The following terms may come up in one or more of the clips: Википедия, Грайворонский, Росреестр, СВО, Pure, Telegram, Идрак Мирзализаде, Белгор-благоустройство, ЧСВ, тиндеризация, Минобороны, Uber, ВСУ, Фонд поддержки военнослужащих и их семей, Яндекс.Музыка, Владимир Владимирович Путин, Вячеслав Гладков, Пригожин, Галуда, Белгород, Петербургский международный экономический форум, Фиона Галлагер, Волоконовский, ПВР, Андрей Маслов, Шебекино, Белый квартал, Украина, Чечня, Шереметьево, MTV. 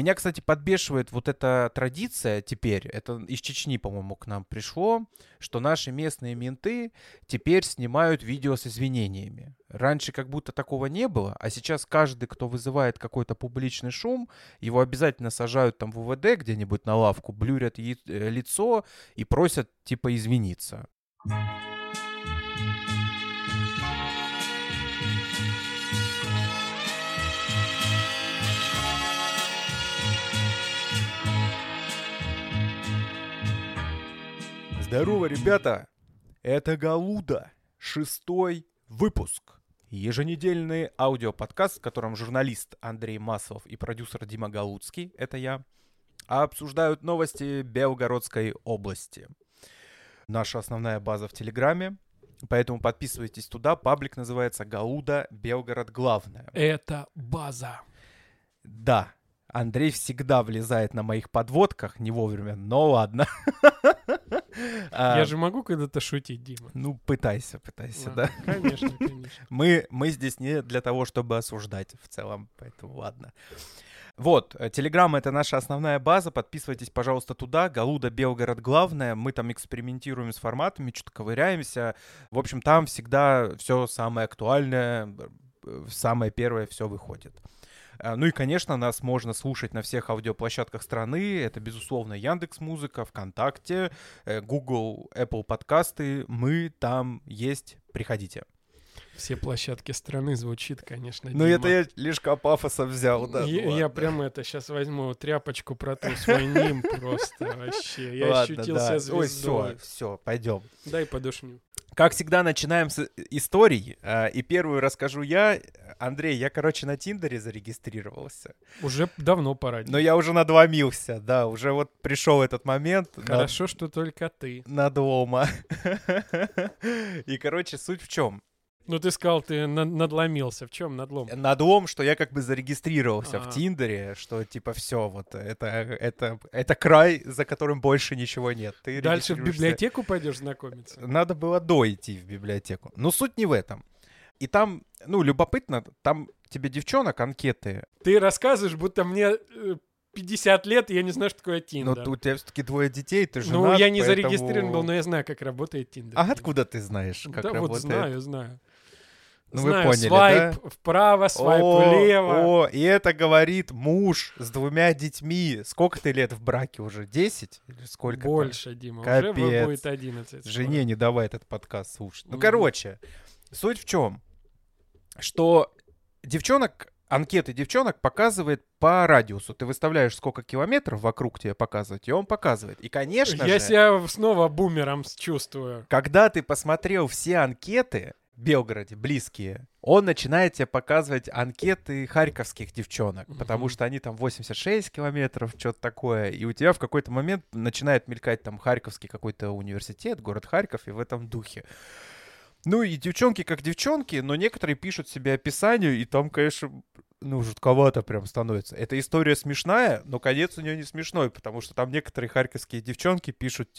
Меня, кстати, подбешивает вот эта традиция теперь, это из Чечни, по-моему, к нам пришло, что наши местные менты теперь снимают видео с извинениями. Раньше как будто такого не было, а сейчас каждый, кто вызывает какой-то публичный шум, его обязательно сажают там в УВД где-нибудь на лавку, блюрят лицо и просят типа извиниться. Здорово, ребята! Это Галуда, 6-й выпуск. Еженедельный аудиоподкаст, в котором журналист Андрей Маслов и продюсер Дима Галудский, это я, обсуждают новости Белгородской области. Наша основная база в Телеграме, поэтому подписывайтесь туда. Паблик называется «Галуда, Белгород, главное». Это база. Да. Андрей всегда влезает на моих подводках не вовремя, но ладно. Я же могу когда-то шутить, Дима? Ну, пытайся, да. Конечно. Мы здесь не для того, чтобы осуждать в целом, поэтому ладно. Вот, Telegram — это наша основная база, подписывайтесь, пожалуйста, туда, Галуда, Белгород, главное, мы там экспериментируем с форматами, что-то ковыряемся, в общем, там всегда все самое актуальное, самое первое все выходит. Ну и, конечно, нас можно слушать на всех аудиоплощадках страны. Это, безусловно, Яндекс.Музыка, ВКонтакте, Google, Apple подкасты. Мы там есть. Приходите. Все площадки страны звучит, конечно, Дима. Ну это я лишь пафоса взял, да. Я прямо это сейчас возьму тряпочку, протру свой ним просто вообще. Я ладно, ощутился да. Звездой. Ой, все, пойдем. Дай подушню. Как всегда, начинаем с историй. И первую расскажу я. Андрей, я, на Тиндере зарегистрировался. Уже давно пора. Но я уже надломился, да. Уже вот пришел этот момент. Хорошо, что только ты. Надлома. И, суть в чем? Ну, ты сказал, ты надломился. В чем надлом? Надлом, что я зарегистрировался в Тиндере, что все, вот это край, за которым больше ничего нет. Ты дальше в библиотеку пойдешь знакомиться? Надо было дойти в библиотеку. Но суть не в этом. И там, любопытно, там тебе девчонок анкеты. Ты рассказываешь, будто мне 50 лет, и я не знаю, что такое Тиндер. Но у тебя все-таки 2 детей, ты женат, поэтому... Ну, я не зарегистрирован был, но я знаю, как работает Тиндер. А откуда ты знаешь, как работает? Да вот знаю. Ну, знаю, вы поняли, свайп вправо, свайп влево. И это говорит муж с 2 детьми. Сколько ты лет в браке уже? 10? Или сколько? Больше, Дима. Капец. Уже будет 11. Жене скоро. Не давай этот подкаст слушать. Ну, суть в чем? Что анкеты девчонок показывает по радиусу. Ты выставляешь, сколько километров вокруг тебя показывает, и он показывает. И, конечно же... Я себя снова бумером чувствую. Когда ты посмотрел все анкеты... в Белгороде, близкие, он начинает тебе показывать анкеты харьковских девчонок, потому что они там 86 километров, что-то такое, и у тебя в какой-то момент начинает мелькать там харьковский какой-то университет, город Харьков, и в этом духе. Ну и девчонки как девчонки, но некоторые пишут себе описание, и там, конечно, жутковато прям становится. Эта история смешная, но конец у нее не смешной, потому что там некоторые харьковские девчонки пишут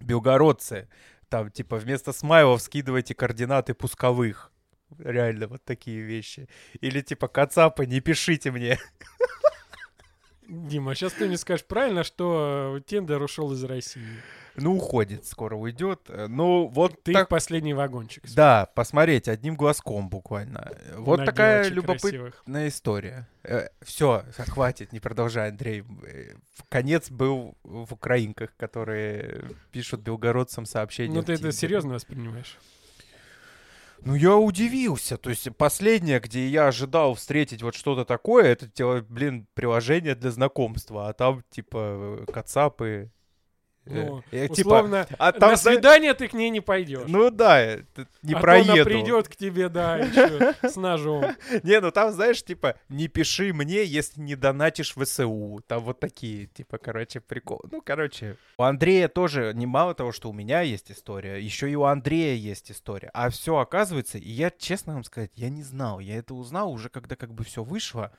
белгородцы, там, вместо смайлов скидывайте координаты пусковых. Реально, вот такие вещи. Или, кацапы, не пишите мне. Дима, сейчас ты мне скажешь правильно, что Тиндер ушел из России. Ну, уходит, скоро уйдет. Ну, вот ты так... последний вагончик. Да, посмотреть одним глазком буквально. Вот на такая любопытная красивых. История. Все, хватит, не продолжай, Андрей. Конец был в украинках, которые пишут белгородцам сообщения. Ну, ты это серьезно воспринимаешь? Ну, я удивился. То есть последнее, где я ожидал встретить вот что-то такое, это, приложение для знакомства. А там, кацапы... Ну, условно, на свидание ты к ней не пойдешь. Ну да, не проеду. А то она придет к тебе, да, еще с ножом. Не, ну там, знаешь, не пиши мне, если не донатишь ВСУ. Там вот такие, приколы. У Андрея тоже немало того, что у меня есть история, еще и у Андрея есть история. А все оказывается, и я, честно вам сказать, я не знал. Я это узнал уже, когда все вышло.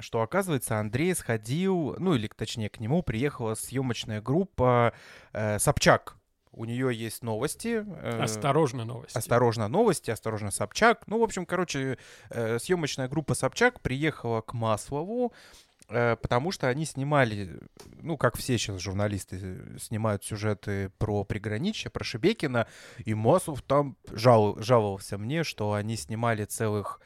Что, оказывается, Андрей сходил, к нему приехала съемочная группа «Собчак». У нее есть новости. «Осторожно новости». «Осторожно новости», «Осторожно Собчак». Ну, в общем, съемочная группа «Собчак» приехала к Маслову. потому что они снимали, ну, как все сейчас журналисты снимают сюжеты про приграничье, про Шебекино, и Маслов там жаловался мне, что они снимали целых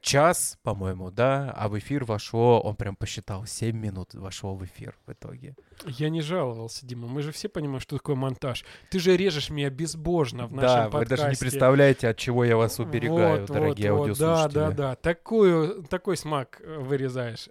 час, по-моему, да, а в эфир вошло, он прям посчитал, 7 минут вошло в эфир в итоге. Я не жаловался, Дима, мы же все понимаем, что такое монтаж. Ты же режешь меня безбожно в нашем подкасте. Да, вы даже не представляете, от чего я вас уберегаю, вот, дорогие аудиослушатели. Да. Такой смак вырезаешь.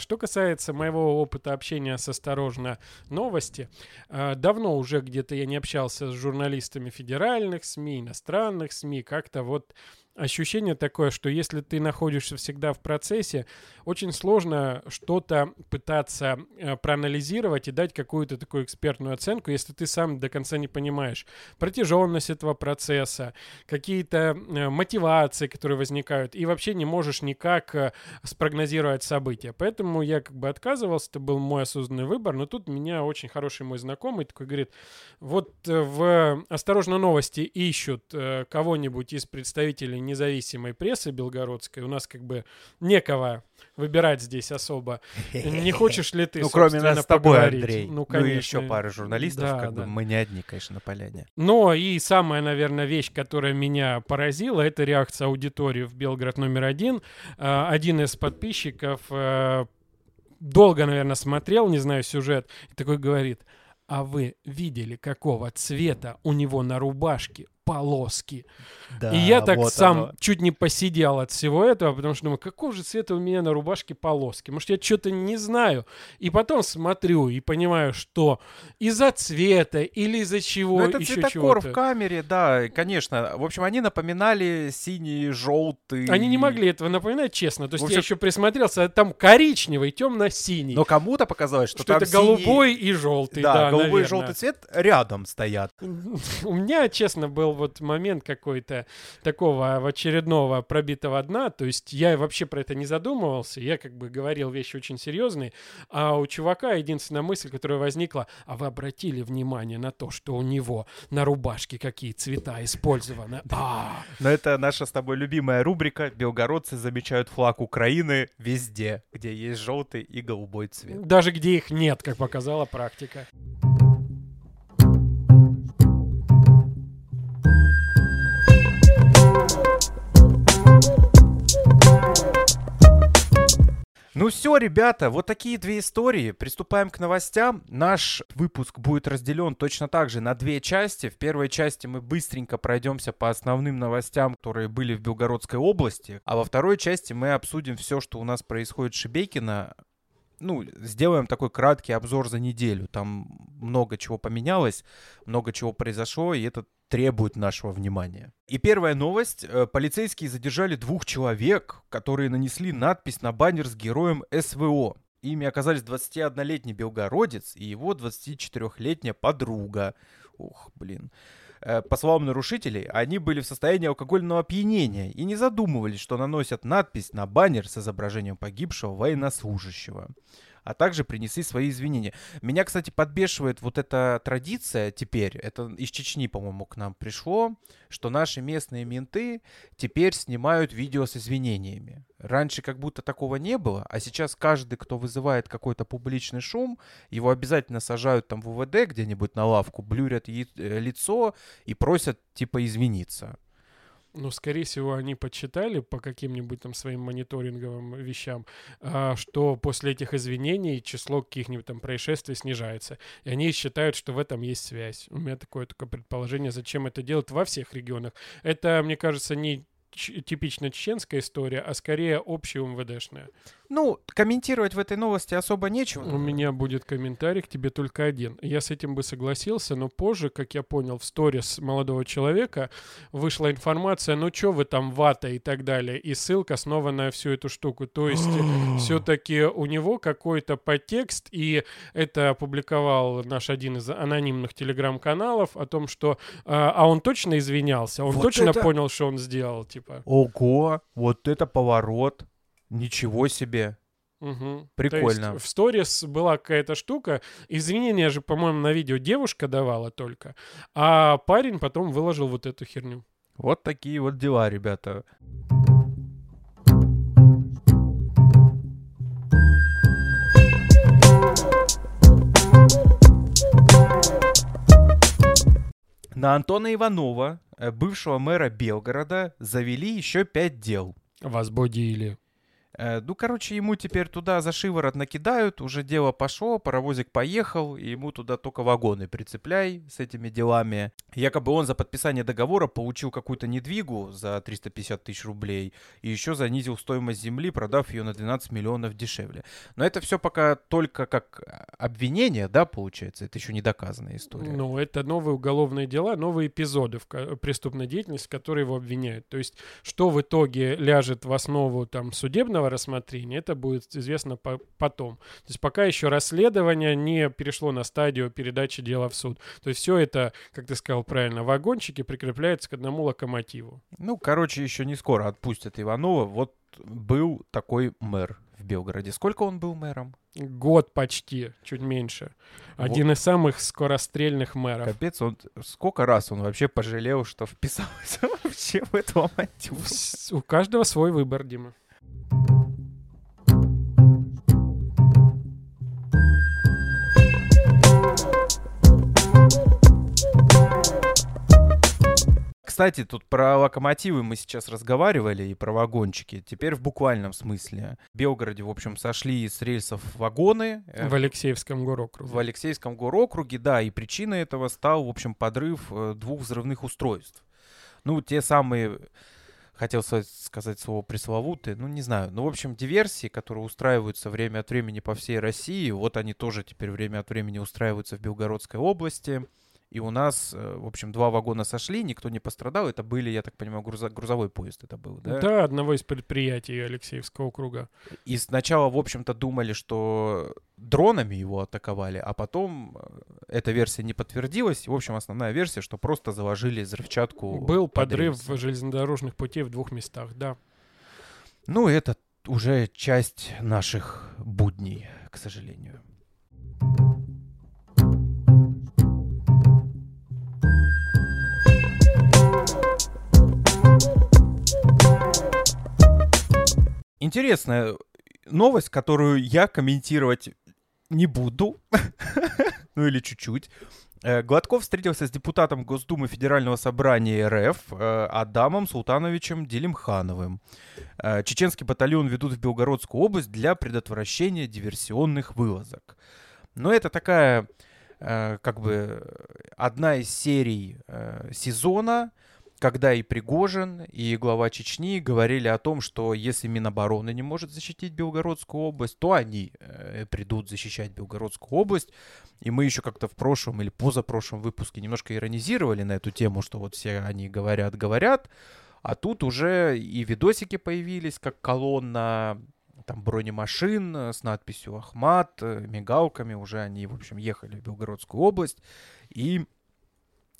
Что касается моего опыта общения с «Осторожно новости», давно уже где-то я не общался с журналистами федеральных СМИ, иностранных СМИ, как-то вот... Ощущение такое, что если ты находишься всегда в процессе, очень сложно что-то пытаться проанализировать и дать какую-то такую экспертную оценку, если ты сам до конца не понимаешь протяженность этого процесса, какие-то мотивации, которые возникают, и вообще не можешь никак спрогнозировать события. Поэтому я как бы отказывался, это был мой осознанный выбор, но тут меня очень хороший мой знакомый такой говорит, вот в «Осторожно новости» ищут кого-нибудь из представителей независимой прессы белгородской, у нас как бы некого выбирать здесь особо. Не хочешь ли ты, собственно, поговорить? Ну, кроме нас с тобой, Андрей. Ну, конечно. Ну, и еще пара журналистов, да, как бы мы не одни, конечно, на поляне. Но и самая, наверное, вещь, которая меня поразила, это реакция аудитории в Белгород номер 1. Один из подписчиков долго, наверное, смотрел, не знаю, сюжет, и такой говорит, а вы видели, какого цвета у него на рубашке? Полоски. Да, и я так вот сам чуть не посидел от всего этого, потому что думаю, какого же цвета у меня на рубашке полоски? Может, я что-то не знаю? И потом смотрю и понимаю, что из-за цвета или из-за чего еще чего-то. Это цветокор в камере, да, конечно. В общем, они напоминали синий, желтый. Они не могли этого напоминать, честно. То есть я еще присмотрелся, там коричневый, темно-синий. Но кому-то показалось, что там это голубой синий... и желтый. Да, голубой и желтый цвет рядом стоят. У меня, честно, был вот момент какой-то такого очередного пробитого дна, то есть я вообще про это не задумывался, я как бы говорил вещи очень серьезные, а у чувака единственная мысль, которая возникла, а вы обратили внимание на то, что у него на рубашке какие цвета использованы? Но это наша с тобой любимая рубрика, белгородцы замечают флаг Украины везде, где есть желтый и голубой цвет. Даже где их нет, как показала практика. Ну все, ребята, вот такие две истории. Приступаем к новостям. Наш выпуск будет разделен точно так же на две части. В первой части мы быстренько пройдемся по основным новостям, которые были в Белгородской области. А во второй части мы обсудим все, что у нас происходит в Шебекино. Ну, сделаем такой краткий обзор за неделю. Там много чего поменялось, много чего произошло, и это требует нашего внимания. И первая новость. Полицейские задержали 2 человек, которые нанесли надпись на баннер с героем СВО. Ими оказались 21-летний белгородец и его 24-летняя подруга. Ох, блин. По словам нарушителей, они были в состоянии алкогольного опьянения и не задумывались, что наносят надпись на баннер с изображением погибшего военнослужащего. А также принесли свои извинения. Меня, кстати, подбешивает вот эта традиция теперь, это из Чечни, по-моему, к нам пришло, что наши местные менты теперь снимают видео с извинениями. Раньше как будто такого не было, а сейчас каждый, кто вызывает какой-то публичный шум, его обязательно сажают там в УВД где-нибудь на лавку, блюрят лицо и просят типа извиниться. Ну, скорее всего, они подсчитали по каким-нибудь там своим мониторинговым вещам, что после этих извинений число каких-нибудь там происшествий снижается. И они считают, что в этом есть связь. У меня такое только предположение, зачем это делать во всех регионах. Это, мне кажется, не типично чеченская история, а скорее общая МВДшная. Ну, комментировать в этой новости особо нечего. У меня будет комментарий к тебе только один. Я с этим бы согласился, но позже, как я понял, в сторис молодого человека вышла информация, ну чё вы там, вата и так далее, и ссылка снова на всю эту штуку. То есть все-таки у него какой-то подтекст, и это опубликовал наш один из анонимных телеграм-каналов о том, что... А он точно извинялся? Он вот точно это... понял, что он сделал, типа? Ого, вот это поворот. Ничего себе. Угу. Прикольно. То есть в сторис была какая-то штука. Извинения же, по-моему, на видео девушка давала только. А парень потом выложил вот эту херню. Вот такие вот дела, ребята. На Антона Иванова, бывшего мэра Белгорода, завели еще 5 дел. Возбудили. Ну, короче, ему теперь туда за шиворот накидают, уже дело пошло, паровозик поехал, и ему туда только вагоны прицепляй с этими делами. Якобы он за подписание договора получил какую-то недвигу за 350 тысяч рублей и еще занизил стоимость земли, продав ее на 12 миллионов дешевле. Но это все пока только как обвинение, да, получается? Это еще не доказанная история. Ну, это новые уголовные дела, новые эпизоды в преступной деятельности, в которые его обвиняют. То есть, что в итоге ляжет в основу там судебного рассмотрения, это будет известно потом. То есть пока еще расследование не перешло на стадию передачи дела в суд. То есть все это, как ты сказал правильно, вагончики прикрепляются к одному локомотиву. Ну, короче, еще не скоро отпустят Иванова. Вот был такой мэр в Белгороде. Сколько он был мэром? Год почти, чуть меньше. Один вот из самых скорострельных мэров. Капец, он сколько раз он вообще пожалел, что вписался вообще в эту авантюру? У каждого свой выбор, Дима. Кстати, тут про локомотивы мы сейчас разговаривали и про вагончики. Теперь в буквальном смысле. В Белгороде, в общем, сошли с рельсов вагоны. В Алексеевском горокруге. В Алексеевском горокруге, да. И причиной этого стал, в общем, подрыв 2 взрывных устройств. Ну, те самые... Хотел сказать слово пресловутые, ну не знаю. Ну, в общем, диверсии, которые устраиваются время от времени по всей России, вот они тоже теперь время от времени устраиваются в Белгородской области. И у нас, в общем, 2 вагона сошли, никто не пострадал. Это были, я так понимаю, грузовой поезд это был, да? Да, одного из предприятий Алексеевского округа. И сначала, в общем-то, думали, что дронами его атаковали, а потом эта версия не подтвердилась. В общем, основная версия, что просто заложили взрывчатку. Был подрыв железнодорожных путей в 2 местах, да. Ну, это уже часть наших будней, к сожалению. Интересная новость, которую я комментировать не буду, ну или чуть-чуть. Гладков встретился с депутатом Госдумы Федерального собрания РФ Адамом Султановичем Делимхановым. Чеченский батальон ведут в Белгородскую область для предотвращения диверсионных вылазок. Но это такая, как бы, одна из серий сезона, когда и Пригожин, и глава Чечни говорили о том, что если Минобороны не может защитить Белгородскую область, то они придут защищать Белгородскую область. И мы еще как-то в прошлом или позапрошлом выпуске немножко иронизировали на эту тему, что вот все они говорят, а тут уже и видосики появились, как колонна там бронемашин с надписью «Ахмат», мигалками, уже они, в общем, ехали в Белгородскую область и...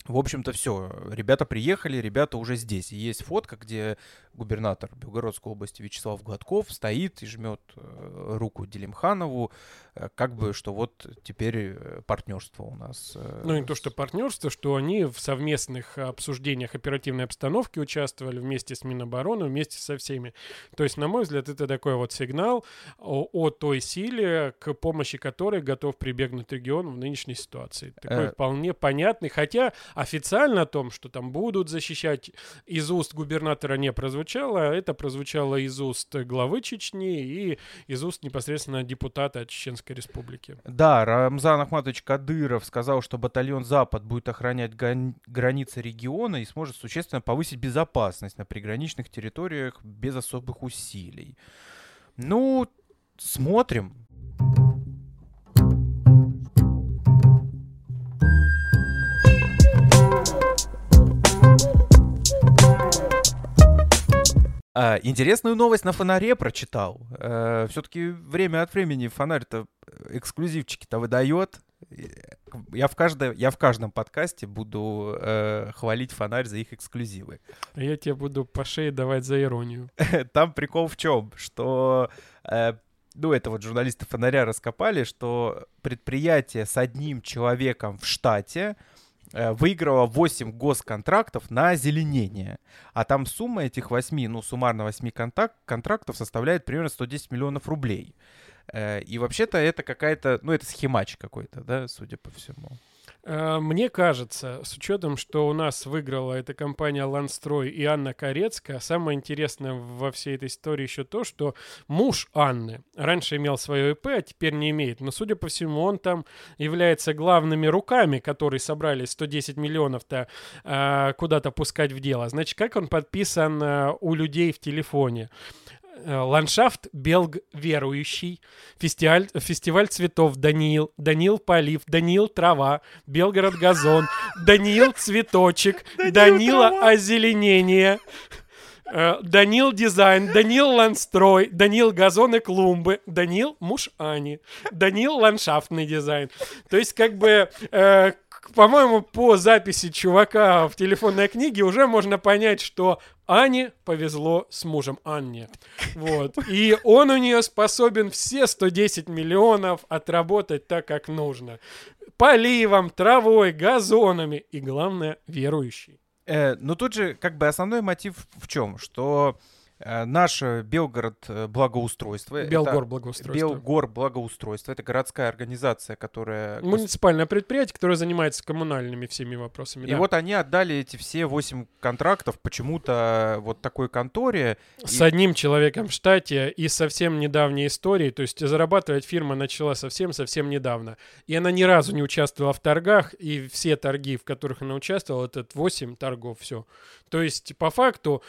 В общем-то, все. Ребята приехали, ребята уже здесь. И есть фотка, где губернатор Белгородской области Вячеслав Гладков стоит и жмет руку Делимханову, как бы, что вот теперь партнерство у нас. Ну, не то, что партнерство, что они в совместных обсуждениях оперативной обстановки участвовали вместе с Минобороны, вместе со всеми. То есть, на мой взгляд, это такой вот сигнал о той силе, к помощи которой готов прибегнуть регион в нынешней ситуации. Такой вполне понятный, хотя... Официально о том, что там будут защищать, из уст губернатора не прозвучало. Это прозвучало из уст главы Чечни и из уст непосредственно депутата Чеченской Республики. Да, Рамзан Ахматович Кадыров сказал, что батальон «Запад» будет охранять границы региона и сможет существенно повысить безопасность на приграничных территориях без особых усилий. Ну, смотрим. Интересную новость на фонаре прочитал. Все-таки время от времени фонарь-то эксклюзивчики-то выдает. Я в каждом подкасте буду хвалить фонарь за их эксклюзивы. А я тебе буду по шее давать за иронию. Там прикол в чем, что... Ну, это вот журналисты фонаря раскопали, что предприятие с одним человеком в штате... выиграла 8 госконтрактов на озеленение. А там сумма этих 8, ну, суммарно 8 контрактов составляет примерно 110 миллионов рублей. И вообще-то это какая-то, ну, это схемач какой-то, да, судя по всему. Мне кажется, с учетом, что у нас выиграла эта компания «Ланстрой» и Анна Карецкая, самое интересное во всей этой истории еще то, что муж Анны раньше имел свое ИП, а теперь не имеет. Но, судя по всему, он там является главными руками, которые собрались 110 миллионов-то куда-то пускать в дело. Значит, как он подписан у людей в телефоне? Ландшафт Белг верующий, фестиваль цветов Даниил, Даниил полив, Даниил трава, Белгород газон, Даниил цветочек, Данила озеленение, Даниил дизайн, Даниил ландстрой, Даниил газон и клумбы, Даниил муж Ани, Даниил ландшафтный дизайн. То есть как бы... По-моему, по записи чувака в телефонной книге уже можно понять, что Ане повезло с мужем Анне. Вот. И он у нее способен все 110 миллионов отработать так, как нужно. Поливом, травой, газонами и, главное, верующий. Ну, тут же как бы основной мотив в чем? Что... Наше Белгород-благоустройство. Белгор-благоустройство. Белгор-благоустройство. Это городская организация, которая... Муниципальное предприятие, которое занимается коммунальными всеми вопросами. И да. Вот они отдали эти все 8 контрактов почему-то вот такой конторе. С одним человеком в штате и совсем недавней историей. То есть зарабатывать фирма начала совсем-совсем недавно. И она ни разу не участвовала в торгах. И все торги, в которых она участвовала, это 8 торгов. Все. То есть по факту,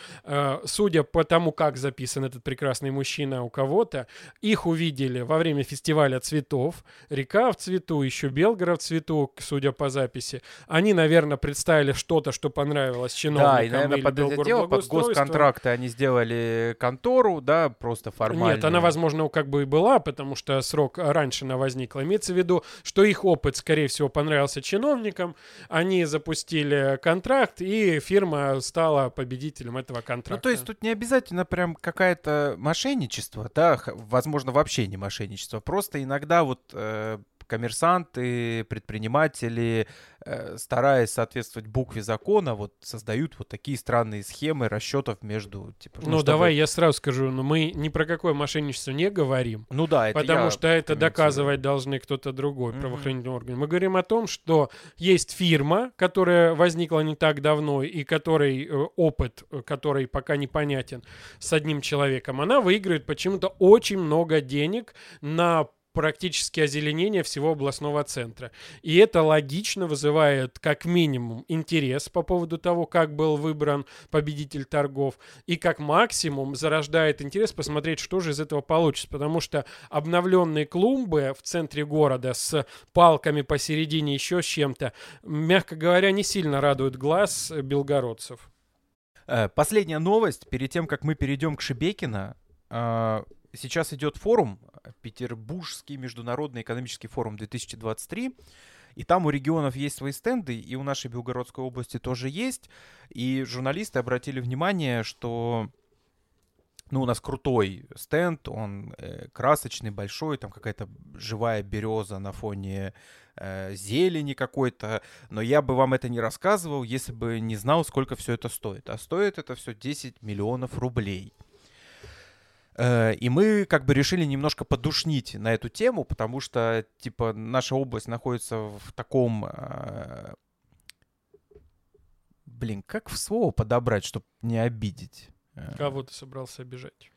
судя по тому, как записан этот прекрасный мужчина у кого-то. Их увидели во время фестиваля цветов. Река в цвету, еще Белгород в цвету, судя по записи. Они, наверное, представили что-то, что понравилось чиновникам. Да, и, наверное, под это дело, под госконтракты они сделали контору, да, просто формально. Нет, она, возможно, как бы и была, потому что срок раньше она возникла. Имеется в виду, что их опыт, скорее всего, понравился чиновникам. Они запустили контракт, и фирма стала победителем этого контракта. Ну, то есть тут не обязательно прям какое-то мошенничество, да, возможно, вообще не мошенничество, просто иногда вот коммерсанты, предприниматели, стараясь соответствовать букве закона, вот создают вот такие странные схемы расчетов между... Типа, ну, чтобы... давай я сразу скажу, но мы ни про какое мошенничество не говорим, ну, да, это потому что это доказывать должны кто-то другой, правоохранительный орган. Мы говорим о том, что есть фирма, которая возникла не так давно и которой опыт, который пока непонятен, с одним человеком, она выигрывает почему-то очень много денег на практически озеленение всего областного центра. И это логично вызывает как минимум интерес по поводу того, как был выбран победитель торгов, и как максимум зарождает интерес посмотреть, что же из этого получится. Потому что обновленные клумбы в центре города с палками посередине, еще с чем-то, мягко говоря, не сильно радуют глаз белгородцев. Последняя новость. Перед тем, как мы перейдем к Шебекино, сейчас идет форум, Петербургский международный экономический форум 2023, и там у регионов есть свои стенды, и у нашей Белгородской области тоже есть, и журналисты обратили внимание, что у нас крутой стенд, он красочный, большой, там какая-то живая береза на фоне зелени какой-то, но я бы вам это не рассказывал, если бы не знал, сколько все это стоит, а стоит это все 10 миллионов рублей. И мы как бы решили немножко подушнить на эту тему, потому что, типа, наша область находится в таком... Блин, как в слово подобрать, чтобы не обидеть? Кого ты собрался обижать?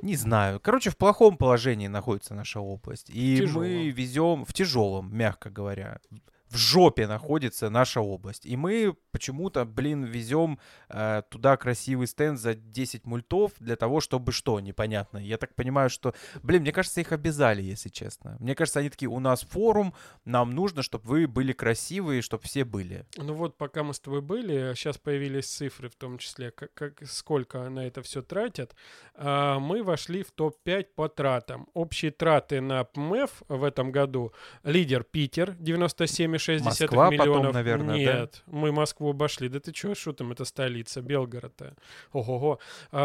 Не знаю. Короче, в плохом положении находится наша область. И мы везем... В тяжелом, мягко говоря. В жопе находится наша область. И мы почему-то, везем туда красивый стенд за 10 мультов для того, чтобы что, непонятно. Я так понимаю, что, мне кажется, их обязали, если честно. Мне кажется, они такие, у нас форум, нам нужно, чтобы вы были красивые, чтобы все были. Ну вот, пока мы с тобой были, сейчас появились цифры в том числе, сколько на это все тратят. Мы вошли в топ-5 по тратам. Общие траты на МЭФ в этом году. Лидер Питер, 97,6 Москва миллионов. Потом, наверное, нет, да? Мы Москву обошли. Да ты чё, шо там, это столица, Белгород-то. Ого-го.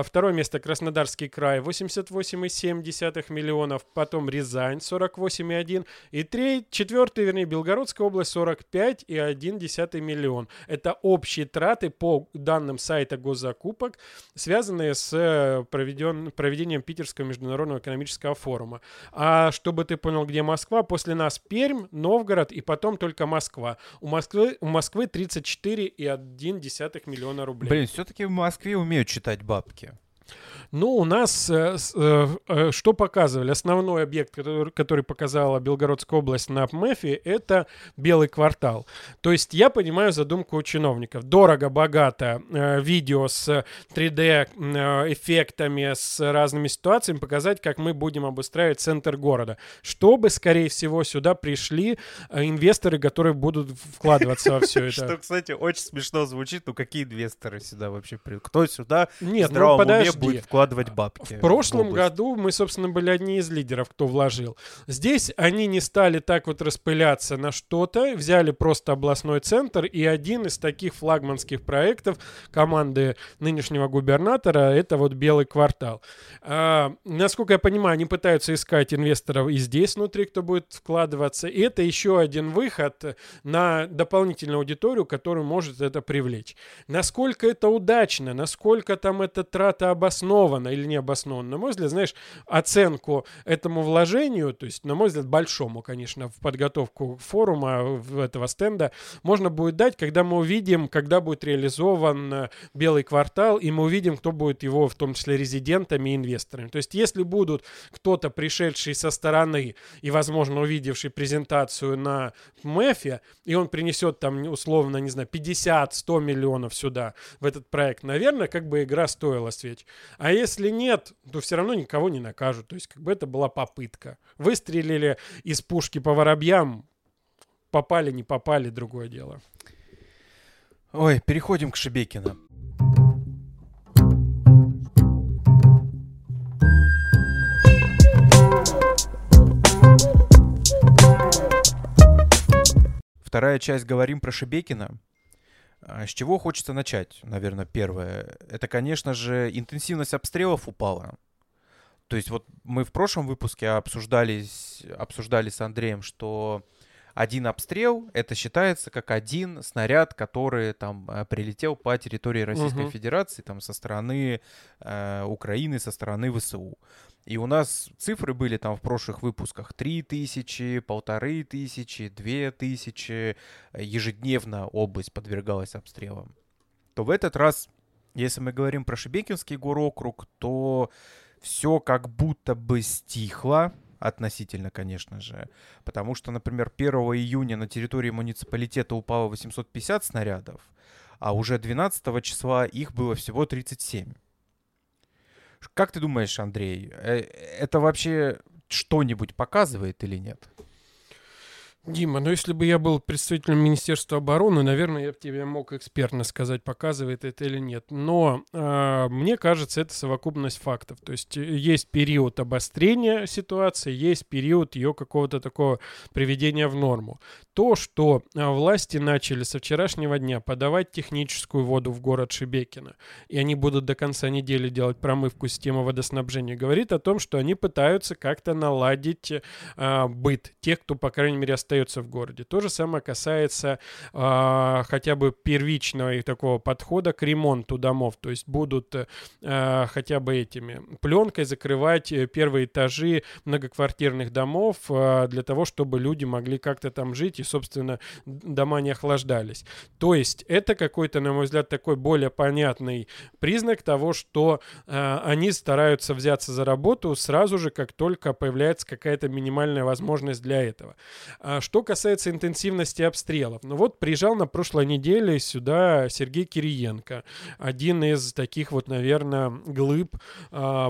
Второе место Краснодарский край, 88,7 миллионов. Потом Рязань, 48,1. И четвёртый, Белгородская область, 45,1 миллион. Это общие траты по данным сайта госзакупок, связанные с проведением Питерского международного экономического форума. А чтобы ты понял, где Москва, после нас Пермь, Новгород и потом только ошибка Москва. У Москвы 34,1 миллиона рублей. Блин, все-таки в Москве умеют читать бабки. Ну, у нас, что показывали? Основной объект, который показала Белгородская область на АПМЭФе, это Белый квартал. То есть я понимаю задумку у чиновников. Дорого-богато видео с 3D-эффектами, с разными ситуациями, показать, как мы будем обустраивать центр города. Чтобы, скорее всего, сюда пришли инвесторы, которые будут вкладываться во все это. Что, кстати, очень смешно звучит. Ну, какие инвесторы сюда вообще придут? Кто сюда в здравом уме будет вкладывать бабки? В прошлом году мы, собственно, были одни из лидеров, кто вложил. Здесь они не стали так вот распыляться на что-то, взяли просто областной центр, и один из таких флагманских проектов команды нынешнего губернатора — это вот Белый квартал. Насколько я понимаю, они пытаются искать инвесторов и здесь внутри, кто будет вкладываться. И это еще один выход на дополнительную аудиторию, которую может это привлечь. Насколько это удачно, насколько там эта трата обоснованно или не обоснованно. На мой взгляд, знаешь, оценку этому вложению, то есть, на мой взгляд, большому, конечно, в подготовку форума, в этого стенда, можно будет дать, когда мы увидим, когда будет реализован Белый квартал, и мы увидим, кто будет его, в том числе, резидентами и инвесторами. То есть, если будут кто-то, пришедший со стороны и, возможно, увидевший презентацию на МЭФе, и он принесет там, условно, не знаю, 50-100 миллионов сюда, в этот проект, наверное, как бы игра стоила свеч. А если нет, то все равно никого не накажут. То есть как бы это была попытка. Выстрелили из пушки по воробьям, попали, не попали, другое дело. Ой, переходим к Шебекино. Вторая часть «Говорим про Шебекино». С чего хочется начать, наверное, первое. Это, конечно же, интенсивность обстрелов упала. То есть вот мы в прошлом выпуске обсуждали с Андреем, что один обстрел — это считается как один снаряд, который там прилетел по территории Российской Федерации там, со стороны Украины, со стороны ВСУ. И у нас цифры были там в прошлых выпусках 3000, 1500, 2000. Ежедневно область подвергалась обстрелам. То в этот раз, если мы говорим про Шебекинский горокруг, то все как будто бы стихло. Относительно, конечно же. Потому что, например, 1 июня на территории муниципалитета упало 850 снарядов, а уже 12 числа их было всего 37. Как ты думаешь, Андрей, это вообще что-нибудь показывает или нет? Дима, ну если бы я был представителем Министерства обороны, наверное, я бы тебе мог экспертно сказать, показывает это или нет. Но мне кажется, это совокупность фактов. То есть есть период обострения ситуации, есть период ее какого-то такого приведения в норму. То, что власти начали со вчерашнего дня подавать техническую воду в город Шебекино, и они будут до конца недели делать промывку системы водоснабжения, говорит о том, что они пытаются как-то наладить быт тех, кто, по крайней мере, остается в городе. То же самое касается хотя бы первичного такого подхода к ремонту домов. То есть будут хотя бы пленкой закрывать первые этажи многоквартирных домов для того, чтобы люди могли как-то там жить и, собственно, дома не охлаждались. То есть это какой-то, на мой взгляд, такой более понятный признак того, что они стараются взяться за работу сразу же, как только появляется какая-то минимальная возможность для этого. Что касается интенсивности обстрелов, ну вот приезжал на прошлой неделе сюда Сергей Кириенко, один из таких вот, наверное, глыб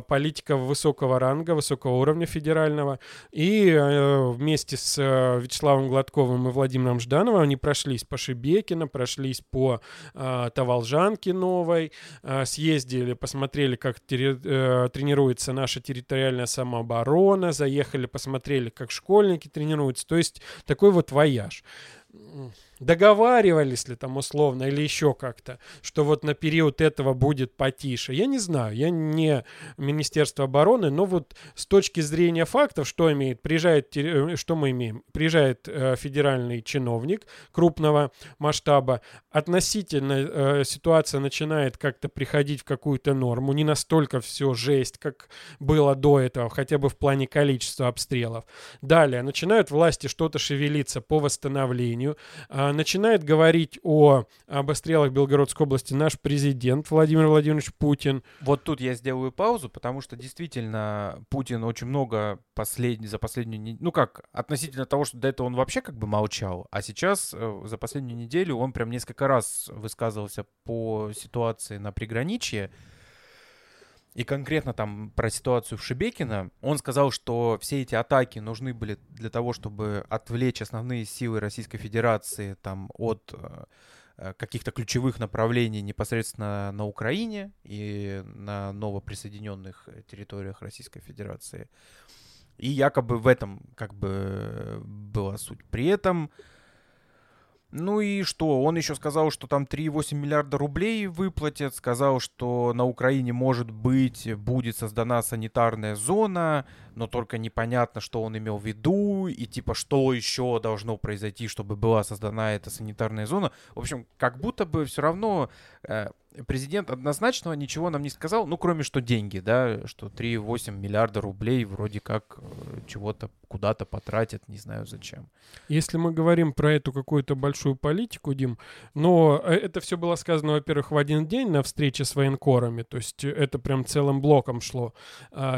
политиков высокого ранга, высокого уровня федерального, и вместе с Вячеславом Гладковым и Владимиром Ждановым они прошлись по Шебекино, прошлись по Таволжанке новой, съездили, посмотрели, как тренируется наша территориальная самооборона, заехали, посмотрели, как школьники тренируются, то есть такой вот вояж. договаривались ли там условно или еще как-то, что вот на период этого будет потише. Я не знаю, я не Министерство обороны, но вот с точки зрения фактов, что имеет, что мы имеем? Приезжает федеральный чиновник крупного масштаба, относительно ситуация начинает как-то приходить в какую-то норму, не настолько все жесть, как было до этого, хотя бы в плане количества обстрелов. Далее, начинают власти что-то шевелиться по восстановлению, начинает говорить об обстрелах Белгородской области наш президент Владимир Владимирович Путин. Вот тут я сделаю паузу, потому что действительно Путин очень много за последнюю неделю, относительно того, что до этого он вообще как бы молчал, а сейчас за последнюю неделю он прям несколько раз высказывался по ситуации на приграничье. И конкретно там про ситуацию в Шебекино он сказал, что все эти атаки нужны были для того, чтобы отвлечь основные силы Российской Федерации там, от каких-то ключевых направлений непосредственно на Украине и на новоприсоединенных территориях Российской Федерации. И якобы в этом как бы была суть. При этом... Ну и что? Он еще сказал, что там 3,8 миллиарда рублей выплатят, сказал, что на Украине, может быть, будет создана санитарная зона, но только непонятно, что он имел в виду, и типа что еще должно произойти, чтобы была создана эта санитарная зона. В общем, как будто бы все равно президент однозначно ничего нам не сказал, ну кроме что деньги, да, что 3,8 миллиарда рублей вроде как чего-то куда-то потратят, не знаю зачем. Если мы говорим про эту какую-то большую политику, Дим, но это все было сказано, во-первых, в один день на встрече с военкорами, то есть это прям целым блоком шло,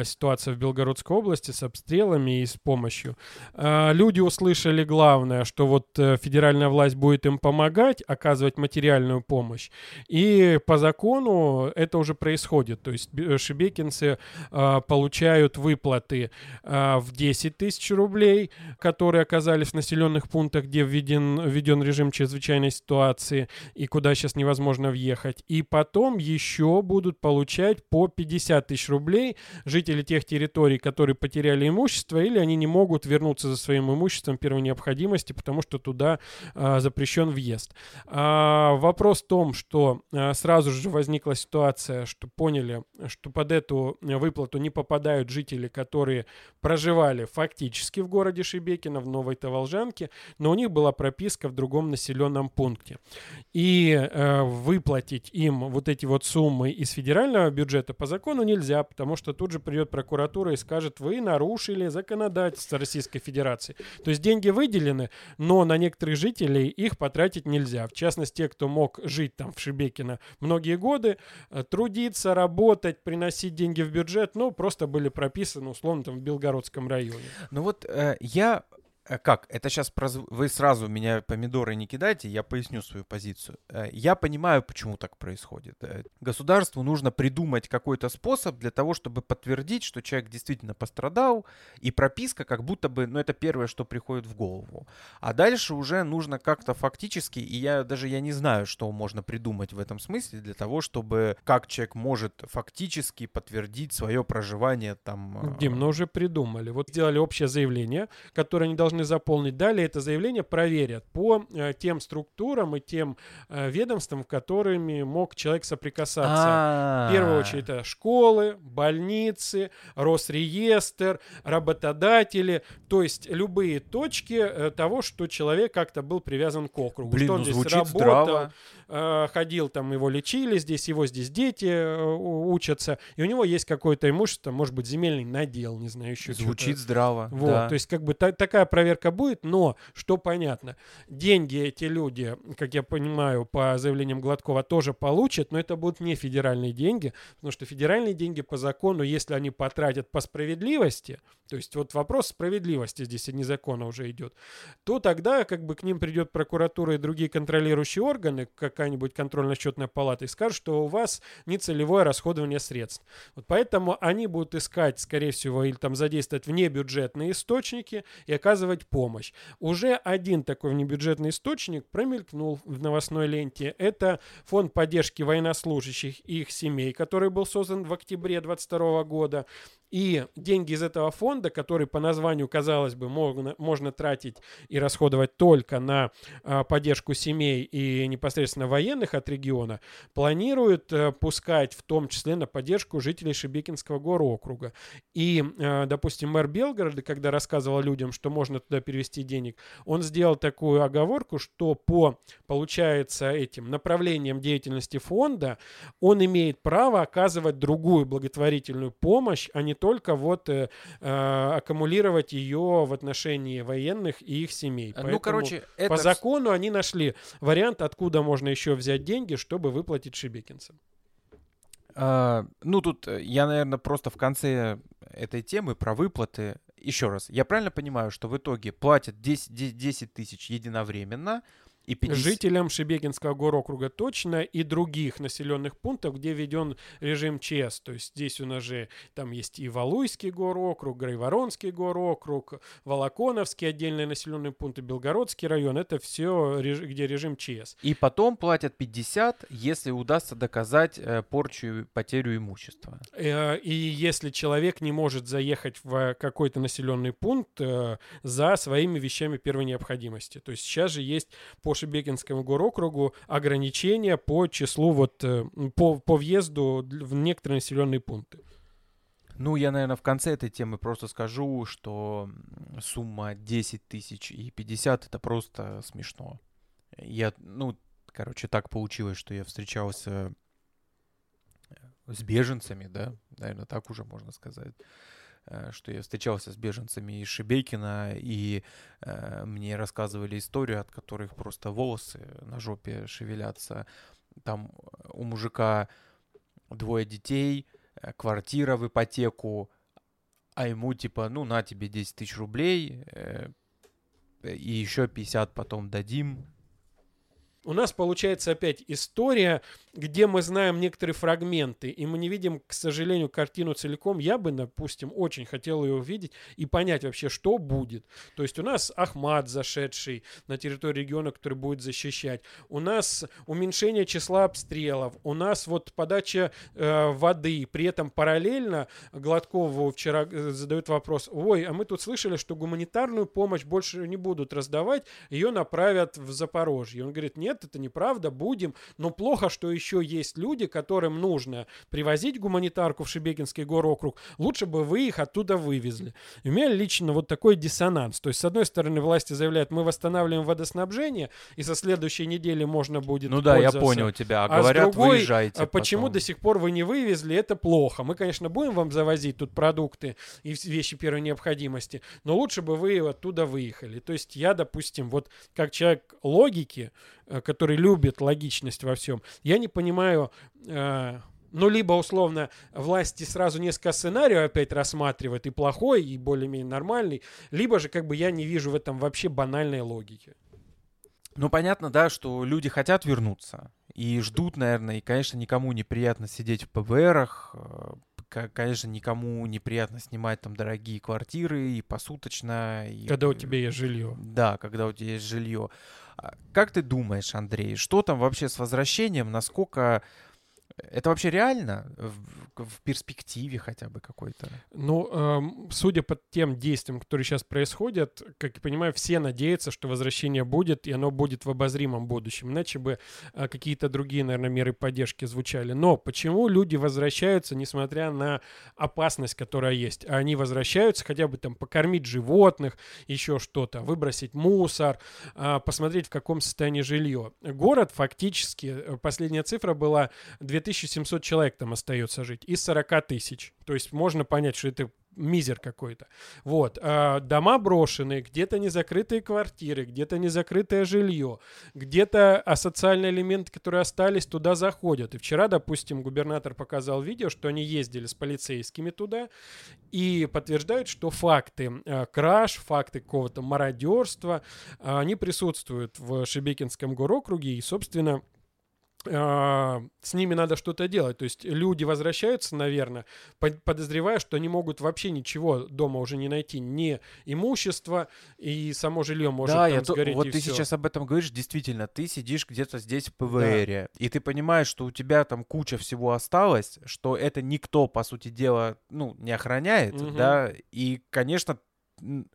ситуация в Белгородской области с обстрелами и с помощью. Люди услышали главное, что вот федеральная власть будет им помогать, оказывать материальную помощь, и по закону это уже происходит, то есть шебекинцы получают выплаты в 10 тысяч рублей, которые оказались в населенных пунктах, где введен режим чрезвычайной ситуации и куда сейчас невозможно въехать, и потом еще будут получать по 50 тысяч рублей жители тех территорий, которые потеряли имущество или они не могут вернуться за своим имуществом первой необходимости, потому что туда запрещен въезд. Вопрос в том, что сразу же возникла ситуация, что поняли, что под эту выплату не попадают жители, которые проживали фактически в городе Шебекино, в Новой Таволжанке, но у них была прописка в другом населенном пункте. И выплатить им вот эти вот суммы из федерального бюджета по закону нельзя, потому что тут же придет прокуратура и скажет, вы нарушили законодательство Российской Федерации. То есть деньги выделены, но на некоторых жителей их потратить нельзя. В частности, те, кто мог жить там в Шебекино многие годы, трудиться, работать, приносить деньги в бюджет, но просто были прописаны, условно, там в Белгородском районе. Ну вот я... Как? Это сейчас вы сразу меня помидоры не кидайте, я поясню свою позицию. Я понимаю, почему так происходит. Государству нужно придумать какой-то способ для того, чтобы подтвердить, что человек действительно пострадал, и прописка как будто бы, это первое, что приходит в голову. А дальше уже нужно как-то фактически, и я не знаю, что можно придумать в этом смысле, для того, чтобы как человек может фактически подтвердить свое проживание там... Дим, мы уже придумали. Вот сделали общее заявление, которое не должно заполнить. Далее это заявление проверят по тем структурам и тем ведомствам, которыми мог человек соприкасаться. В первую очередь это школы, больницы, Росреестр, работодатели, то есть любые точки того, что человек как-то был привязан к округу. Блин, что он здесь работал, ходил там, его лечили, его здесь дети учатся, и у него есть какое-то имущество, может быть, земельный надел, не знаю, еще что-то. Звучит здраво. Вот, да. То есть как бы такая проверка будет, но, что понятно, деньги эти люди, как я понимаю, по заявлениям Гладкова тоже получат, но это будут не федеральные деньги, потому что федеральные деньги по закону, если они потратят по справедливости, то есть вот вопрос справедливости здесь, а не закона уже идет, то тогда как бы к ним придет прокуратура и другие контролирующие органы, какая-нибудь контрольно-счетная палата, и скажут, что у вас нецелевое расходование средств. Вот поэтому они будут искать, скорее всего, или там задействовать внебюджетные источники и оказывать помощь. Уже один такой внебюджетный источник промелькнул в новостной ленте. Это фонд поддержки военнослужащих и их семей, который был создан в октябре 2022 года. И деньги из этого фонда, который по названию, казалось бы, можно тратить и расходовать только на поддержку семей и непосредственно военных от региона, планируют пускать в том числе на поддержку жителей Шебекинского горокруга. И, допустим, мэр Белгорода, когда рассказывал людям, что можно туда перевести денег, он сделал такую оговорку, что по, получается, этим направлениям деятельности фонда он имеет право оказывать другую благотворительную помощь, а не только вот аккумулировать ее в отношении военных и их семей. Поэтому по закону они нашли вариант, откуда можно еще взять деньги, чтобы выплатить шебекинцам. Тут я, наверное, просто в конце этой темы про выплаты. Еще раз, я правильно понимаю, что в итоге платят 10 тысяч единовременно, и 50... жителям Шебекинского горокруга точно и других населенных пунктов, где введен режим ЧС. То есть здесь у нас же там есть и Валуйский горокруг, Грайворонский горокруг, Волоконовский отдельные населенные пункты, Белгородский район. Это все, где режим ЧС. И потом платят 50, если удастся доказать порчу и потерю имущества. И если человек не может заехать в какой-то населенный пункт за своими вещами первой необходимости. То есть сейчас же есть по Шебекинскому горокругу ограничения по числу, по въезду в некоторые населенные пункты. Я, наверное, в конце этой темы просто скажу, что сумма 10 тысяч и 50 — это просто смешно. Так получилось, что я встречался с беженцами, да, наверное, так уже можно сказать, что я встречался с беженцами из Шебекина, и мне рассказывали историю, от которых просто волосы на жопе шевелятся. Там у мужика 2 детей, квартира в ипотеку, а ему типа, на тебе 10 тысяч рублей, и еще 50 потом дадим. У нас получается опять история, где мы знаем некоторые фрагменты, и мы не видим, к сожалению, картину целиком. Я бы, допустим, очень хотел ее увидеть и понять вообще, что будет. То есть у нас Ахмат, зашедший на территорию региона, который будет защищать. У нас уменьшение числа обстрелов. У нас подача воды. При этом параллельно Гладкову вчера задают вопрос. А мы тут слышали, что гуманитарную помощь больше не будут раздавать, ее направят в Запорожье. Он говорит, нет, это неправда, будем. Но плохо, что еще есть люди, которым нужно привозить гуманитарку в Шебекинский горокруг. Лучше бы вы их оттуда вывезли. И у меня лично такой диссонанс. То есть, с одной стороны, власти заявляют, мы восстанавливаем водоснабжение, и со следующей недели можно будет пользоваться. Я понял тебя. Говорят, с другой, выезжайте потом. Почему до сих пор вы не вывезли, это плохо. Мы, конечно, будем вам завозить тут продукты и вещи первой необходимости, но лучше бы вы оттуда выехали. То есть, я, допустим, как человек логики, который любит логичность во всем. Я не понимаю, либо, условно, власти сразу несколько сценариев опять рассматривают, и плохой, и более-менее нормальный, либо же, я не вижу в этом вообще банальной логики. Понятно, да, что люди хотят вернуться и ждут, наверное, и, конечно, никому неприятно сидеть в ПВРах, конечно, никому неприятно снимать там дорогие квартиры и посуточно. Когда у тебя есть жилье. Да, когда у тебя есть жилье. Как ты думаешь, Андрей, что там вообще с возвращением? Насколько это вообще реально в перспективе хотя бы какой-то? Судя по тем действиям, которые сейчас происходят, как я понимаю, все надеются, что возвращение будет, и оно будет в обозримом будущем. Иначе бы какие-то другие, наверное, меры поддержки звучали. Но почему люди возвращаются, несмотря на опасность, которая есть? А они возвращаются хотя бы там покормить животных, еще что-то, выбросить мусор, посмотреть, в каком состоянии жилье. Город фактически, последняя цифра была 2700 человек там остается жить из 40 тысяч. То есть можно понять, что это мизер какой-то. Дома брошенные, где-то незакрытые квартиры, где-то незакрытое жилье, где-то асоциальные элементы, которые остались, туда заходят. И вчера, допустим, губернатор показал видео, что они ездили с полицейскими туда и подтверждают, что факты краж, факты какого-то мародерства, они присутствуют в Шебекинском горокруге и, собственно, с ними надо что-то делать. То есть люди возвращаются, наверное, подозревая, что они могут вообще ничего дома уже не найти. Ни имущество, и само жилье может там сгореть. Вот ты все сейчас об этом говоришь. Действительно, ты сидишь где-то здесь в ПВРе, да, и ты понимаешь, что у тебя там куча всего осталось, что это никто, по сути дела, ну, не охраняет, угу, да, и, конечно,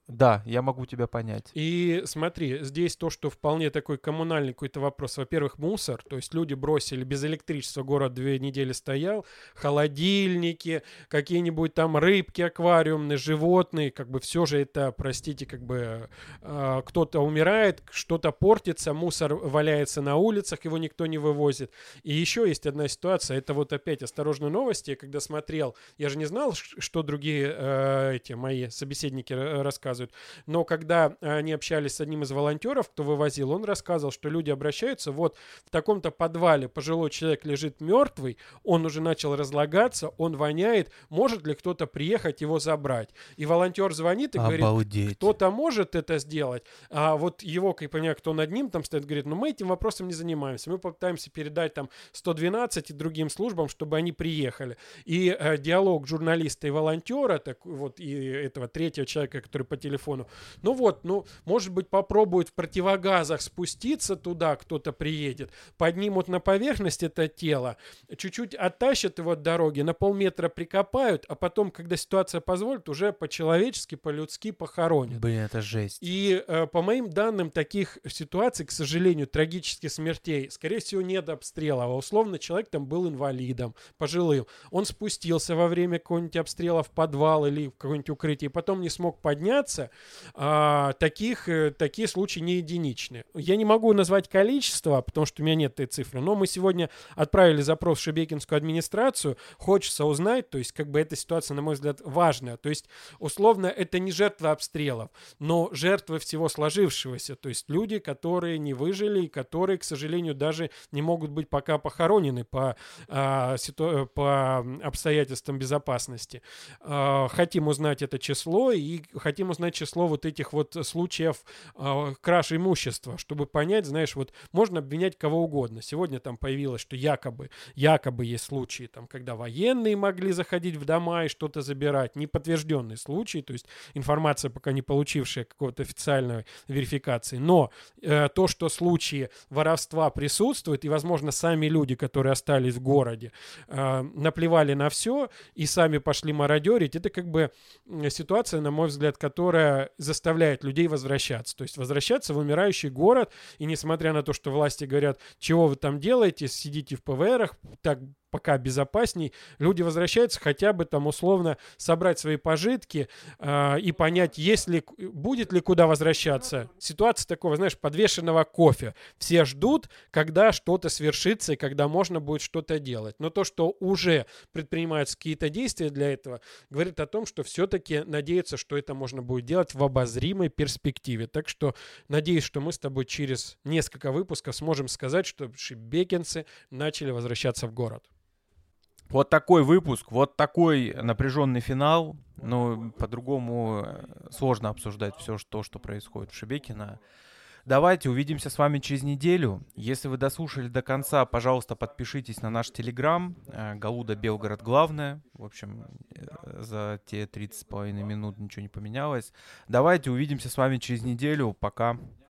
да, я могу тебя понять. И смотри, здесь то, что вполне такой коммунальный какой-то вопрос. Во-первых, мусор, то есть люди бросили, без электричества город 2 недели стоял, холодильники, какие-нибудь там рыбки аквариумные, животные, как бы все же это, простите, как бы кто-то умирает, что-то портится, мусор валяется на улицах, его никто не вывозит. И еще есть одна ситуация, это вот опять «Осторожно новости», я когда смотрел, я же не знал, что другие эти мои собеседники рассказывают. Но когда они общались с одним из волонтеров, кто вывозил, он рассказывал, что люди обращаются, вот в таком-то подвале пожилой человек лежит мертвый, он уже начал разлагаться, он воняет, может ли кто-то приехать его забрать? И волонтер звонит и говорит, кто-то может это сделать, а вот его, как я понимаю, кто над ним там стоит, говорит, ну мы этим вопросом не занимаемся, мы попытаемся передать там 112 и другим службам, чтобы они приехали. И диалог журналиста и волонтера, так вот, и этого третьего человека, который по телефону. Ну вот, ну, может быть, попробуют в противогазах спуститься туда, кто-то приедет, поднимут на поверхность это тело, чуть-чуть оттащат его от дороги, на полметра прикопают, а потом, когда ситуация позволит, уже по-человечески, по-людски похоронят. Блин, это жесть. И, по моим данным, таких ситуаций, к сожалению, трагических смертей, скорее всего, не до обстрела. А условно, человек там был инвалидом, пожилым. Он спустился во время какого-нибудь обстрела в подвал или в какое-нибудь укрытие, и потом не смог подняться, такие случаи не единичны. Я не могу назвать количество, потому что у меня нет этой цифры, но мы сегодня отправили запрос в Шебекинскую администрацию, хочется узнать, то есть как бы эта ситуация, на мой взгляд, важная, то есть условно это не жертва обстрелов, но жертвы всего сложившегося, то есть люди, которые не выжили и которые, к сожалению, даже не могут быть пока похоронены по обстоятельствам безопасности. Хотим узнать это число и хотим узнать число вот этих вот случаев краж имущества, чтобы понять, знаешь, вот можно обвинять кого угодно. Сегодня там появилось, что якобы есть случаи, там, когда военные могли заходить в дома и что-то забирать. Неподтвержденные случаи, то есть информация, пока не получившая какого-то официальной верификации. Но то, что случаи воровства присутствуют, и, возможно, сами люди, которые остались в городе, наплевали на все и сами пошли мародерить, это как бы ситуация, на мой взгляд, которая заставляет людей возвращаться. То есть возвращаться в умирающий город, и несмотря на то, что власти говорят, чего вы там делаете, сидите в ПВРах, так пока безопасней, люди возвращаются хотя бы там условно собрать свои пожитки и понять, будет ли куда возвращаться. Ситуация такого, знаешь, подвешенного кофе. Все ждут, когда что-то свершится и когда можно будет что-то делать. Но то, что уже предпринимаются какие-то действия для этого, говорит о том, что все-таки надеются, что это можно будет делать в обозримой перспективе. Так что надеюсь, что мы с тобой через несколько выпусков сможем сказать, что шебекинцы начали возвращаться в город. Вот такой выпуск, вот такой напряженный финал. Ну, по-другому сложно обсуждать все то, что происходит в Шебекино. Давайте увидимся с вами через неделю. Если вы дослушали до конца, пожалуйста, подпишитесь на наш Telegram. Галуда, Белгород, главное. В общем, за те 30,5 минут ничего не поменялось. Давайте увидимся с вами через неделю. Пока.